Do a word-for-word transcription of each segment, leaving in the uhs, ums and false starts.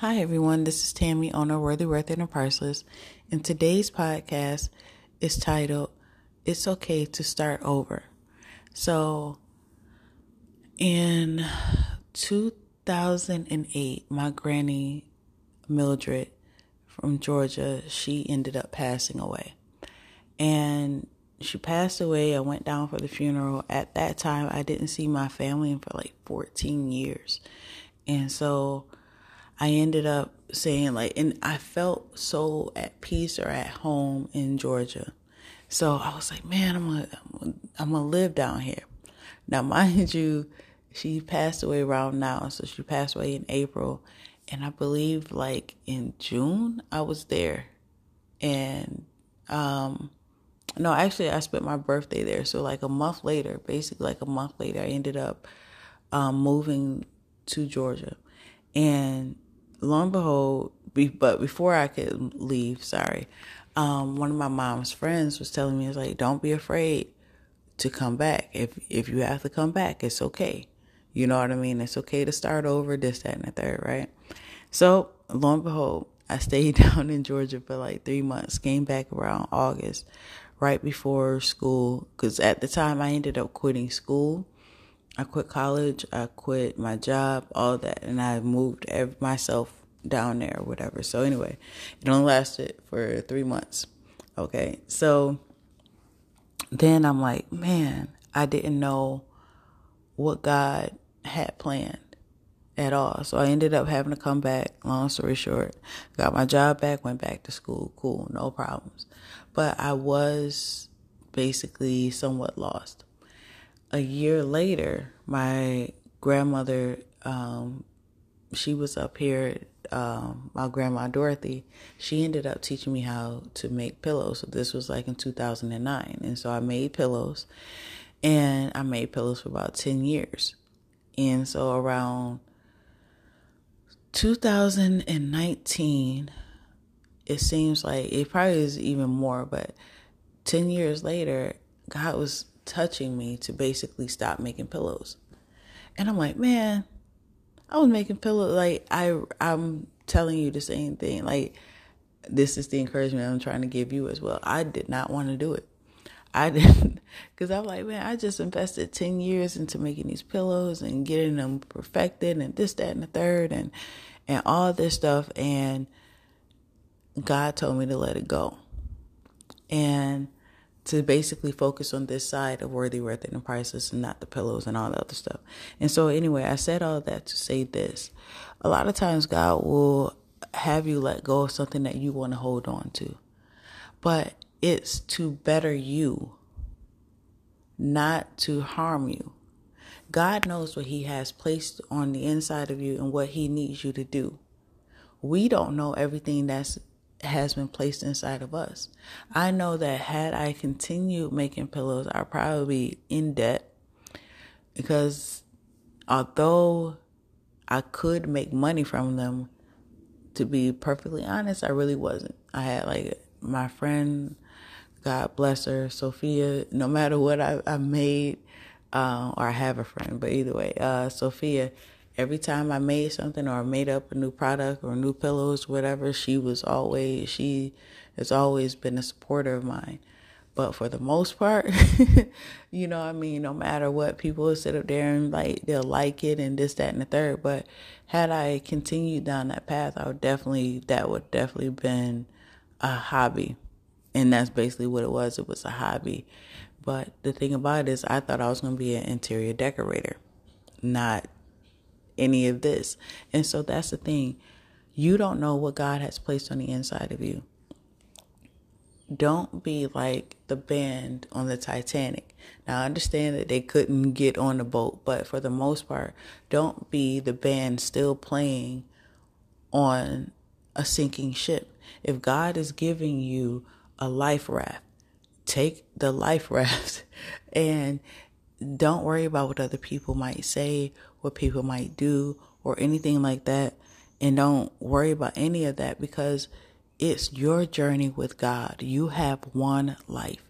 Hi everyone, this is Tammy, owner of Worthy Worth and Priceless, and today's podcast is titled, It's Okay to Start Over. So, in two thousand eight, my granny, Mildred, from Georgia, she ended up passing away. And she passed away, I went down for the funeral. At that time, I didn't see my family for like fourteen years. And so I ended up saying like, and I felt so at peace or at home in Georgia. So I was like, man, I'm gonna, I'm gonna live down here. Now, mind you, she passed away around now. So she passed away in April. And I believe like in June I was there. And, um, no, actually I spent my birthday there. So like a month later, basically like a month later, I ended up um, moving to Georgia. And lo and behold, be, but before I could leave, sorry, um, one of my mom's friends was telling me, it's like, don't be afraid to come back. If if you have to come back, it's okay. You know what I mean? It's okay to start over, this, that, and the third, right? So lo and behold, I stayed down in Georgia for like three months, came back around August, right before school, because at the time I ended up quitting school. I quit college, I quit my job, all that, and I moved every, myself down there or whatever. So anyway, it only lasted for three months, okay? So then I'm like, man, I didn't know what God had planned at all. So I ended up having to come back, long story short. Got my job back, went back to school, cool, no problems. But I was basically somewhat lost. A year later, my grandmother, um, she was up here, um, my grandma Dorothy, she ended up teaching me how to make pillows. So this was like in two thousand nine. And so I made pillows and I made pillows for about ten years. And so around two thousand nineteen, it seems like it probably is even more, but ten years later, God was touching me to basically stop making pillows. And I'm like, man, I was making pillows. Like I, I'm telling you the same thing. Like this is the encouragement I'm trying to give you as well. I did not want to do it. I didn't, because I'm like, man, I just invested ten years into making these pillows and getting them perfected and this, that, and the third and, and all this stuff. And God told me to let it go. And to basically focus on this side of Worthy, Worth, and Priceless and not the pillows and all the other stuff. And so anyway, I said all that to say this. A lot of times God will have you let go of something that you want to hold on to. But it's to better you, not to harm you. God knows what he has placed on the inside of you and what he needs you to do. We don't know everything that's has been placed inside of us. I know that had I continued making pillows, I'd probably be in debt, because although I could make money from them, to be perfectly honest, I really wasn't. I had like my friend, God bless her, Sophia, no matter what I, I made, uh, or I have a friend, but either way, uh, Sophia, every time I made something or made up a new product or new pillows, whatever, she was always, she has always been a supporter of mine. But for the most part, you know what I mean? No matter what, people will sit up there and like, they'll like it and this, that, and the third. But had I continued down that path, I would definitely, that would definitely been a hobby. And that's basically what it was. It was a hobby. But the thing about it is I thought I was going to be an interior decorator, not any of this. And so that's the thing. You don't know what God has placed on the inside of you. Don't be like the band on the Titanic. Now I understand that they couldn't get on the boat, but for the most part, don't be the band still playing on a sinking ship. If God is giving you a life raft, take the life raft and don't worry about what other people might say, what people might do, or anything like that. And don't worry about any of that, because it's your journey with God. You have one life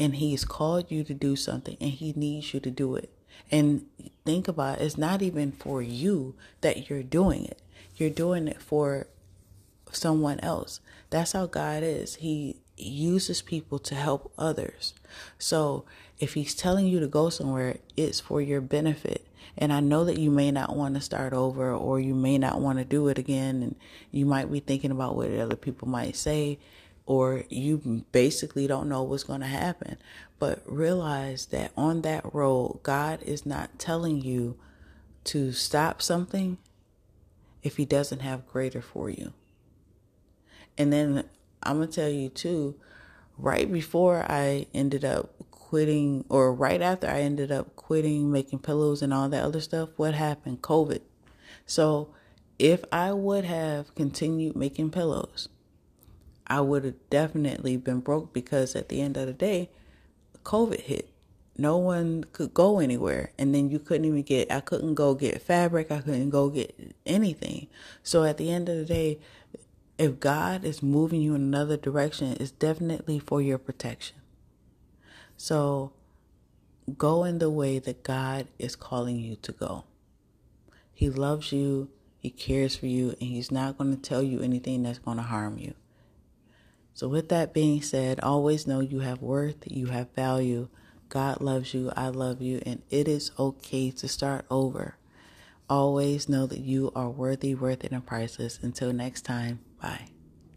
and he's called you to do something and he needs you to do it. And think about it. It's not even for you that you're doing it. you're doing it for someone else. That's how God is. He uses people to help others. So if he's telling you to go somewhere, it's for your benefit. And I know that you may not want to start over, or you may not want to do it again. And you might be thinking about what other people might say, or you basically don't know what's going to happen. But realize that on that road, God is not telling you to stop something if he doesn't have greater for you. And then I'm going to tell you too, right before I ended up quitting, or right after I ended up quitting, making pillows and all that other stuff, what happened? COVID. So if I would have continued making pillows, I would have definitely been broke, because at the end of the day, COVID hit. No one could go anywhere. And then you couldn't even get, I couldn't go get fabric. I couldn't go get anything. So at the end of the day, if God is moving you in another direction, it's definitely for your protection. So go in the way that God is calling you to go. He loves you. He cares for you. And he's not going to tell you anything that's going to harm you. So with that being said, always know you have worth. You have value. God loves you. I love you. And it is okay to start over. Always know that you are worthy, worth, and priceless. Until next time, bye.